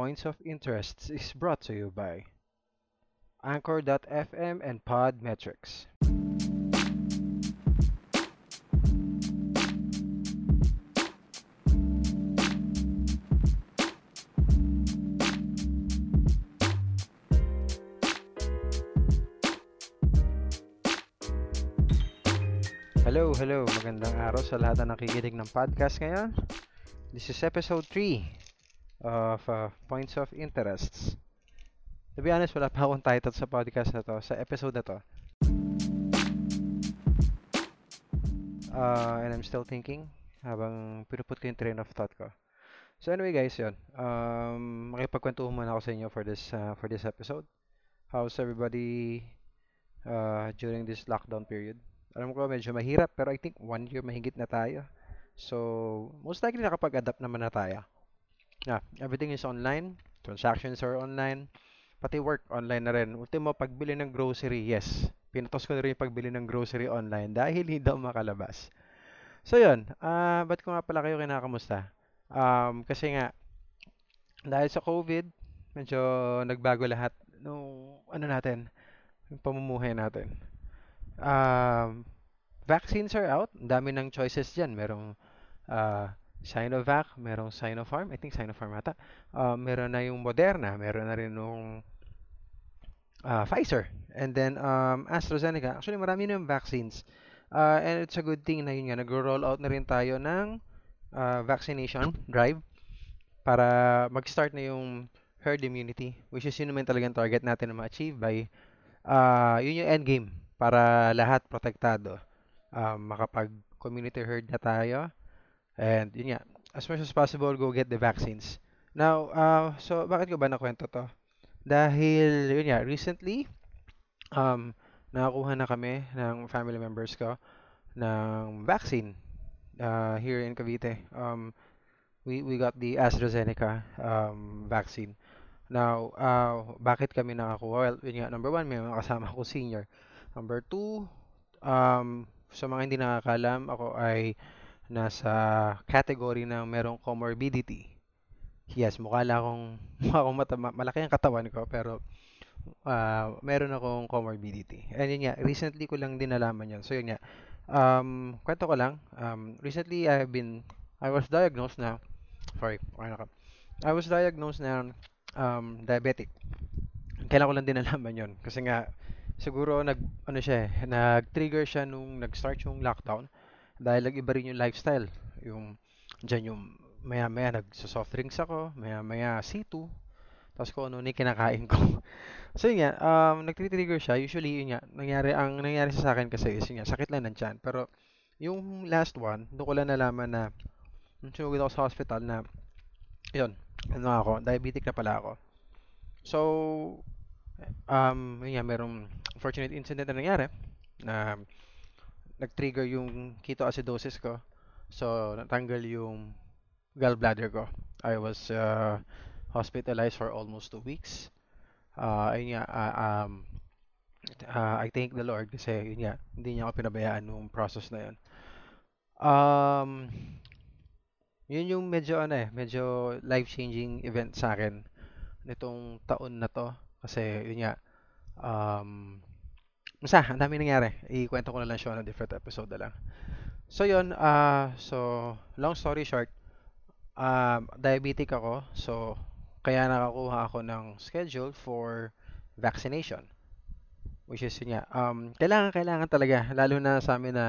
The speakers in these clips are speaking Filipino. Points of Interest is brought to you by Anchor.fm and Podmetrics. Hello, magandang araw sa lahat na nakikinig ng podcast ngayon. This is episode 3 of Points of Interests. To be honest, wala pa akong title sa podcast na to, sa episode na to. And I'm still thinking habang pinuput ko yung train of thought ko. So anyway guys, yun. Makipagkwentuhan muna ako sa inyo for this episode. How's everybody during this lockdown period? Alam ko medyo mahirap, pero I think 1 year mahigit na tayo. So, most likely nakapag-adapt naman na tayo. Everything is online. Transactions are online. Pati work online na rin. Ultimo, pagbili ng grocery, yes. Pinatos ko na rin yung pagbili ng grocery online dahil hindi daw makalabas. So, yun. Ba't ko nga pala kayo kinakamusta? Kasi nga, dahil sa COVID, medyo nagbago lahat nung yung pamumuhay natin. Vaccines are out. Ang dami ng choices dyan. Merong Sinovac, merong Sinopharm. I think Sinopharm ata. Meron na yung Moderna. Meron na rin yung Pfizer. And then AstraZeneca. Actually, marami na yung vaccines. And it's a good thing na yun nga. Nag-roll out na rin tayo ng vaccination drive para mag-start na yung herd immunity, which is yun naman talagang target natin na ma-achieve by yun yung endgame. Para lahat protektado, makapag-community herd na tayo. And yun nga, as much as possible, go get the vaccines. Now, so bakit ko ba nakwento to? Dahil, yun nga, recently, nakakuha na kami ng family members ko ng vaccine here in Cavite. We got the AstraZeneca vaccine. Now, bakit kami nakakuha? Well, yun nga, number one, may mga kasama ko senior. Number 2, sa mga hindi nakakalam, ako ay nasa category na merong comorbidity. Yes, mukha akong malaki ang katawan ko, pero meron akong comorbidity. And yun nga, recently ko lang din nalaman yun. So yun nga, kwento ko lang, recently I was diagnosed na diabetic. Kailan ko lang din nalaman yun. Kasi nga, siguro nag-trigger siya nung nag-start yung lockdown dahil nag-iba rin yung lifestyle. Yung maya-maya nagso-soft drinks ako, maya-maya C2, tapos kung ano ni kinakain ko. So yun nga, nag-trigger siya. Usually yun nga, nangyari sa akin kasi is yun nga, sakit lang ng tiyan. Pero yung last one, doon ko lang nalaman na nung sinugod ako sa hospital na yun, diabetic na pala ako. So, merong unfortunate incident na nangyari na nag-trigger yung ketoacidosis ko. So, natanggal yung gallbladder ko. I was hospitalized for almost 2 weeks. I thank the Lord kasi yun nga, hindi niya ako pinabayaan nung process na yun. Yun yung medyo life-changing event sa akin nitong taon na to. Kasi, yun nga, ang dami nangyari. Ikwento ko na lang siya ng different episode na lang. So, yun, long story short, diabetic ako. So, kaya nakakuha ako ng schedule for vaccination. Which is, yun nga, kailangan talaga, lalo na sa amin na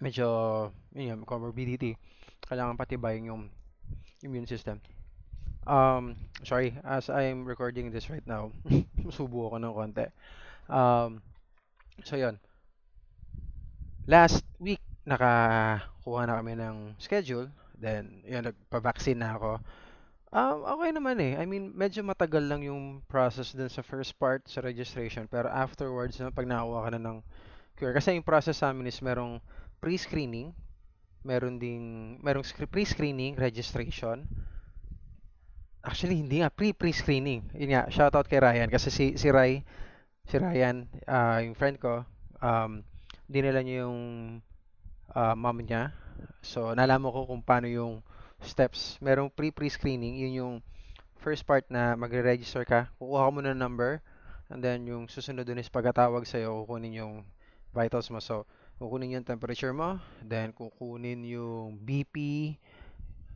medyo, yun nga, comorbidity. Kailangan patibayin yung immune system. Sorry, as I'm recording this right now, subo ako ng konti. So yun, last week, nakakuha na kami ng schedule, then yun, nagpa-vaccine na ako. Okay naman eh, I mean, medyo matagal lang yung process dun sa first part, sa registration, pero afterwards, pag nakakuha ka na ng cure, kasi yung process sa amin is merong pre-screening, merong pre-screening, registration. Actually, hindi nga. Pre-screening. Yun nga, shoutout kay Ryan. Kasi si Ryan, yung friend ko, dinala niya yung mom niya. So, nalaman ko kung paano yung steps. Merong pre-screening. Yun yung first part na magre-register ka, kukuha ka muna ng number, and then yung susunod dun is pagkatawag sa'yo, kukunin yung vitals mo. So, kukunin yung temperature mo, then kukunin yung BP,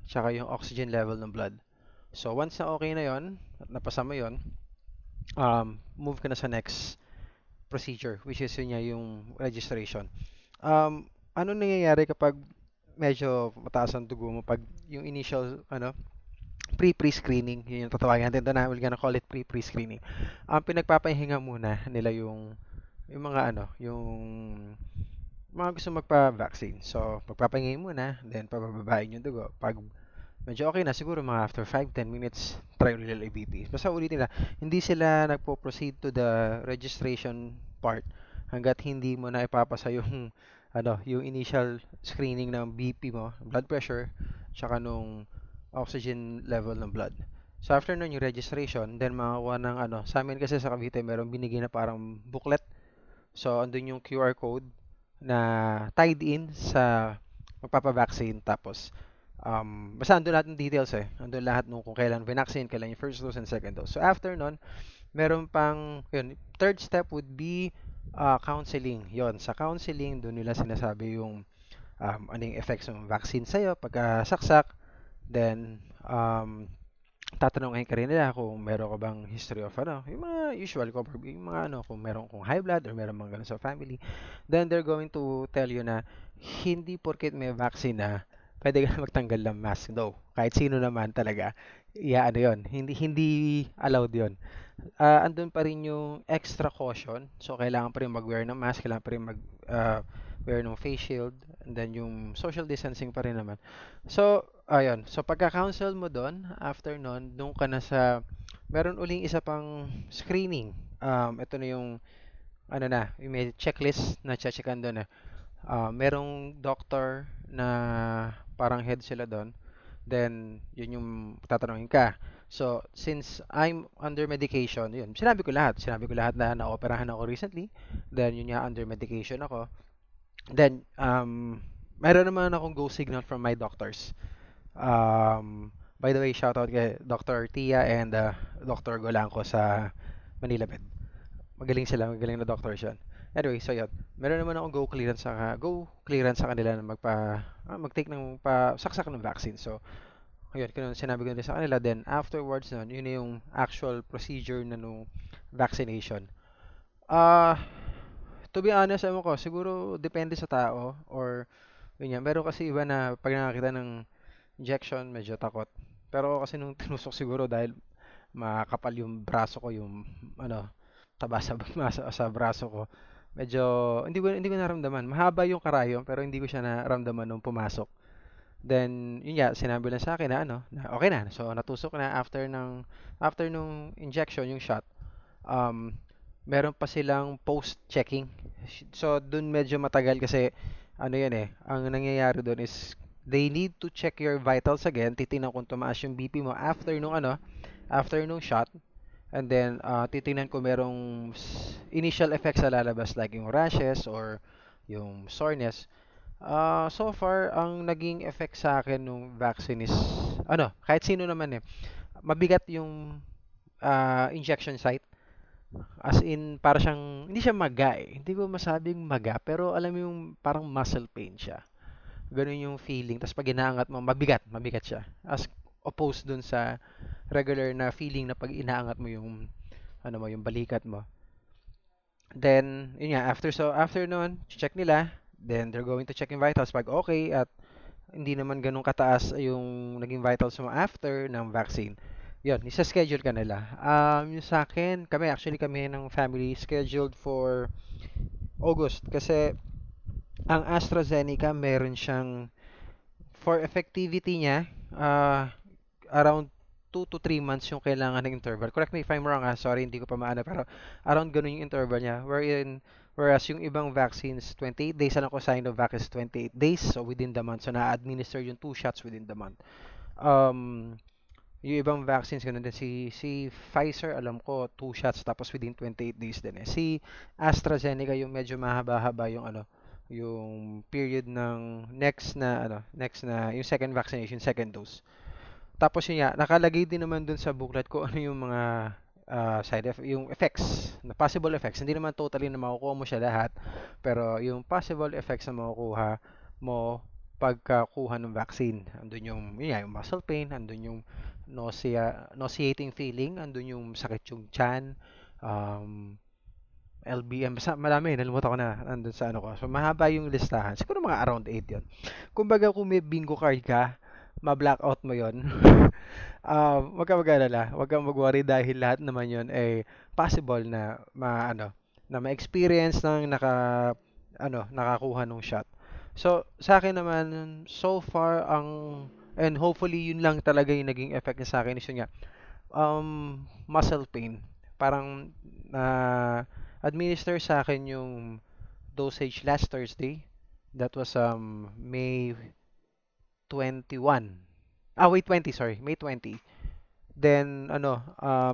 tsaka yung oxygen level ng blood. So, once na okay na yon, at napasa mo yon, move ka na sa next procedure, which is yun yung registration. Ano nangyayari kapag medyo mataas ang dugo mo, pag yung initial, pre-pre-screening, yun yung tatawagin natin doon, we're gonna call it pre-pre-screening. Pinagpapahinga muna nila yung mga yung mga gusto magpa-vaccine. So, pagpapahinga muna, then pabababain yung dugo. Pag medyo okay na, siguro mga after 5-10 minutes, try ulit nila i-BP. Basta ulit nila, hindi sila nagpo-proceed to the registration part hanggat hindi mo na ipapasa yung, yung initial screening ng BP mo, blood pressure, tsaka nung oxygen level ng blood. So, after nun, yung registration, then makakuha ng, sa amin kasi sa Cavite, meron binigay na parang booklet. So, andun yung QR code na tied in sa magpapavaccine. Tapos, basta andun lahat ng details Andun lahat nung kung kailan pinaccine, kailan yung first dose and second dose. So, after nun, meron pang, third step would be counseling. Yon, sa counseling, dun nila sinasabi yung anong effects ng vaccine sa'yo, pagkasaksak, then, tatanungin ka rin nila kung meron ka bang history of yung mga usual, yung mga kung meron kong high blood or meron mga ganun sa family. Then, they're going to tell you na hindi porket may vaccine na pwede ka magtanggal ng mask. No, kahit sino naman talaga. Yun. Hindi allowed yun. Andun pa rin yung extra caution. So, kailangan pa rin mag-wear ng mask, kailangan pa rin mag-wear ng face shield, and then yung social distancing pa rin naman. So, ayun. So, pagka-counsel mo doon, after nun, doon ka na sa, meron uling isa pang screening. Ito na yung, yung may checklist na checkan doon. Merong doctor na parang head sila doon. Then, yun yung tatanungin ka. So, since I'm under medication, yun, sinabi ko lahat na naoperahan ako recently. Then, yun yung under medication ako. Then, meron naman akong go signal from my doctors. By the way, shout out kay Dr. Tia and Dr. Golangco sa Manila Bed. Magaling sila, magaling na doctors yun. Anyway, so yun, meron naman akong go clearance sa kanila na mag-take ng saksak ng vaccine. So, ayun, kung sinabi ko nila sa kanila, then afterwards nun, yun yung actual procedure na nung vaccination. To be honest, siguro depende sa tao or yun yan. Meron kasi iba na pag nakakita ng injection, medyo takot. Pero kasi nung tinusok siguro dahil makakapal yung braso ko, yung taba sa braso ko. Medyo hindi ko naramdaman. Mahaba yung karayom pero hindi ko siya naramdaman nung pumasok. Then yun nga, sinabi lang sa akin na na okay na. So natusok na after nung injection, yung shot. Meron pa silang post-checking. So dun medyo matagal kasi ang nangyayari dun is they need to check your vitals again. Titingnan kung tumaas yung BP mo after nung shot. And then, titingnan kung merong initial effects na lalabas like yung rashes or yung soreness. So far, ang naging effect sa akin nung vaccine is, kahit sino naman mabigat yung injection site. As in, para siyang, hindi siya maga Hindi ko masabing maga, pero alam mo yung parang muscle pain siya. Ganun yung feeling. Tapos pag inaangat mo, mabigat siya. As opposed dun sa regular na feeling na pag inaangat mo yung, yung balikat mo. Then, yun nga, after nun, check nila. Then, they're going to check yung vitals. Pag okay, at hindi naman ganun kataas yung naging vitals mo after ng vaccine. Yun, isa-schedule ka nila. Yung sa akin, kami ng family scheduled for August. Kasi, ang AstraZeneca, meron siyang for effectivity niya around 2 to 3 months yung kailangan ng interval. Correct me if I'm wrong sorry, hindi ko pa maano, pero around ganun yung interval niya. Whereas yung ibang vaccines, 28 days, alam ko Sinovac is 28 days, so within the month. So na-administer yung 2 shots within the month. Yung ibang vaccines, ganun din. Si Pfizer, alam ko, 2 shots, tapos within 28 days din. Si AstraZeneca, yung medyo mahaba-haba yung yung period ng next na yung second vaccination, second dose. Tapos yun nga, nakalagay din naman dun sa booklet ko ano yung mga yung effects, na possible effects. Hindi naman totally na makukuha mo siya lahat, pero yung possible effects na makukuha mo pagkakuha ng vaccine. Andun yung muscle pain, andun yung nauseating feeling, andun yung sakit yung tiyan, LBM, marami, nalimutan ko na andun sa ano ko. So, mahaba yung listahan. Siguro mga around 8 yun. Kumbaga, kung may bingo card ka, ma-blackout mo yun. Huwag kang mag-alala. Huwag kang mag-worry dahil lahat naman yun ay possible na ma-experience ng nakakuha ng shot. So, sa akin naman, so far, and hopefully, yun lang talaga yung naging effect niya sa akin. Is yun nga, muscle pain. Parang, administer sa akin yung dosage last Thursday. That was May 21. May 20. Then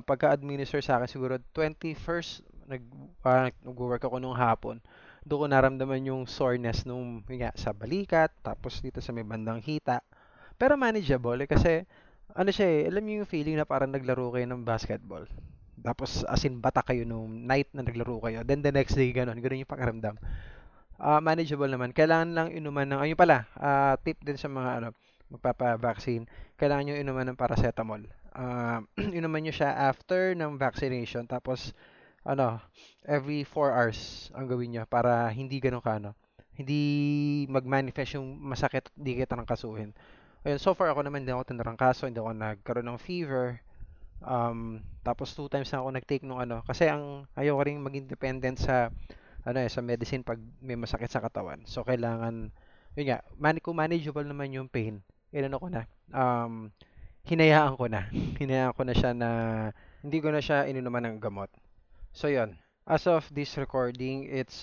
pagka-administer sa akin siguro 21st nag-work ako nung hapon. Doon ko naramdaman yung soreness nung sa balikat, tapos dito sa may bandang hita. Pero manageable kasi alam niyo yung feeling na parang naglaro kayo ng basketball. Tapos as in bata kayo nung night na naglaro kayo. Then the next day ganun yung pakiramdam. Manageable naman. Kailangan lang inuman ng tip din sa mga magpapa-vaccine. Kailangan nyo inuman ng paracetamol. Inuman nyo siya after ng vaccination. Tapos every 4 hours ang gawin nyo para hindi ganun hindi mag-manifest yung masakit, hindi kita rangkasuhin. Ayun, so far ako naman hindi ako tinarangkaso, hindi ako nagkaroon ng fever. Tapos 2 times na ako nag-take nung kasi ayoko ring maging dependent sa sa medicine pag may masakit sa katawan. So kailangan yun nga, manageable naman yung pain. Hinayaan ko na siya na hindi ko na siya ininuman ng gamot. So yun, as of this recording, it's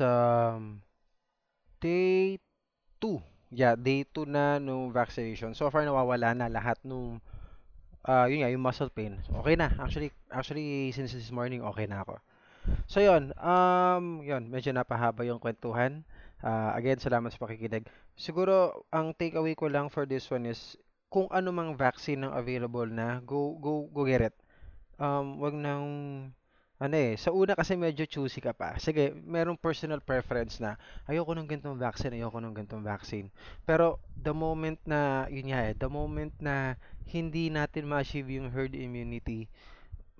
day 2. Yeah, day 2 na nung vaccination. So far nawawala na lahat nung yung muscle pain. Okay na. Actually since this morning okay na ako. So yun, medyo napahaba yung kwentuhan. Again, salamat sa pakikinig. Siguro ang takeaway ko lang for this one is kung ano mang vaccine ang available na, go get it. Wag nang sa una kasi medyo choosy ka pa. Sige, merong personal preference na ayoko ng ganitong vaccine. Pero the moment na hindi natin ma-achieve yung herd immunity,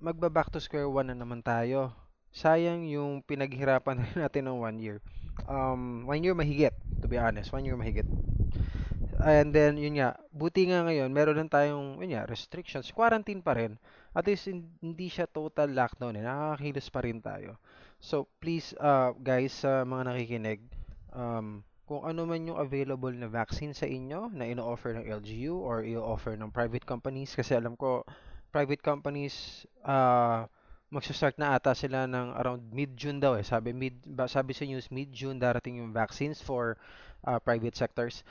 magba-back to square one na naman tayo. Sayang yung pinaghirapan natin ng 1 year. 1 year mahigit, to be honest. 1 year mahigit. And then, buti nga ngayon, meron lang tayong, restrictions. Quarantine pa rin. At least, hindi siya total lockdown. Nakakakilos pa rin tayo. So, please, guys, sa mga nakikinig, kung ano man yung available na vaccine sa inyo na ino-offer ng LGU or i-offer ng private companies, kasi alam ko private companies magsa-start na ata sila ng around mid-June daw . Sabi sa news mid-June darating yung vaccines for private sectors.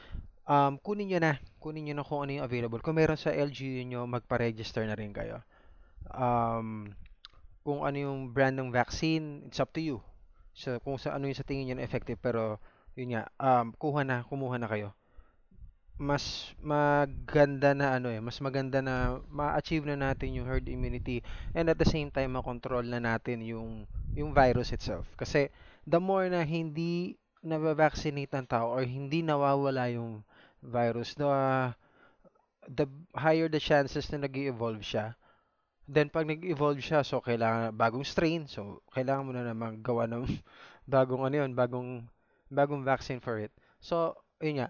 Kunin niyo na kung ano yung available. Kung meron sa LGU niyo, magpa-register na rin kayo. Kung ano yung brand ng vaccine, it's up to you. So kung sa ano yung sa tingin niyo na effective, pero yun nga, kumuha na kayo. Mas maganda na ma-achieve na natin yung herd immunity and at the same time ma-control na natin yung virus itself. Kasi the more na hindi nabavaccinate ang tao or hindi nawawala yung virus, the higher the chances na nag-evolve siya. Then pag nag-evolve siya, so kailangan bagong strain. So kailangan mo na namang gawa ng bagong vaccine for it. So, yun nga.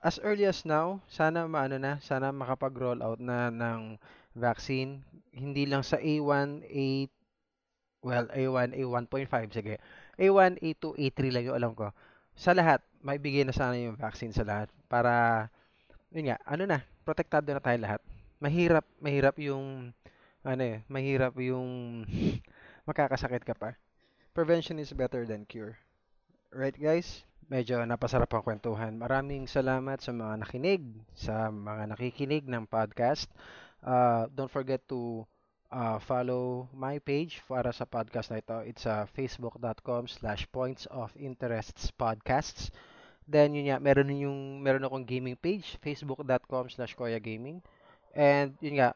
As early as now, sana makapag-roll out na ng vaccine. Hindi lang sa A1, A1.5, sige. A1, A2, A3 lang yung alam ko. Sa lahat, maibigay na sana yung vaccine sa lahat para, protektado na tayo lahat. Mahirap yung makakasakit ka pa. Prevention is better than cure. Right, guys? Medyo napasarap ang kwentuhan. Maraming salamat sa mga nakinig, sa mga nakikinig ng podcast. Don't forget to follow my page para sa podcast na ito. It's facebook.com/pointsofinterestspodcasts. Then, meron akong gaming page, facebook.com/koyagaming. And yun nga,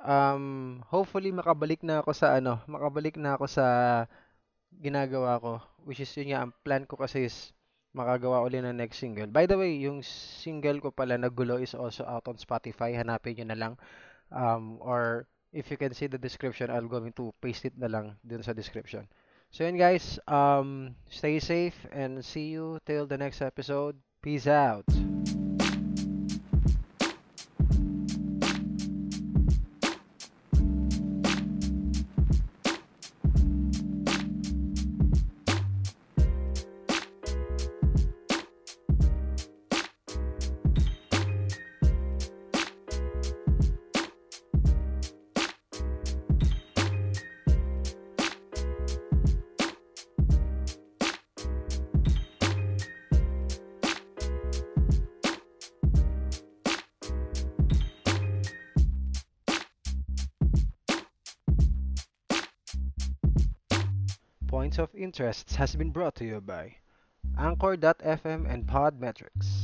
hopefully makabalik na ako sa ginagawa ko, which is yun nga, ang plan ko kasi is makagawa ulit ng next single. By the way, yung single ko pala na Gulo is also out on Spotify. Hanapin nyo na lang, or if you can see the description, I'll going to paste it na lang dun sa description. So yun guys, stay safe and see you till the next episode. Peace out. Points of Interests has been brought to you by Anchor.fm and Podmetrics.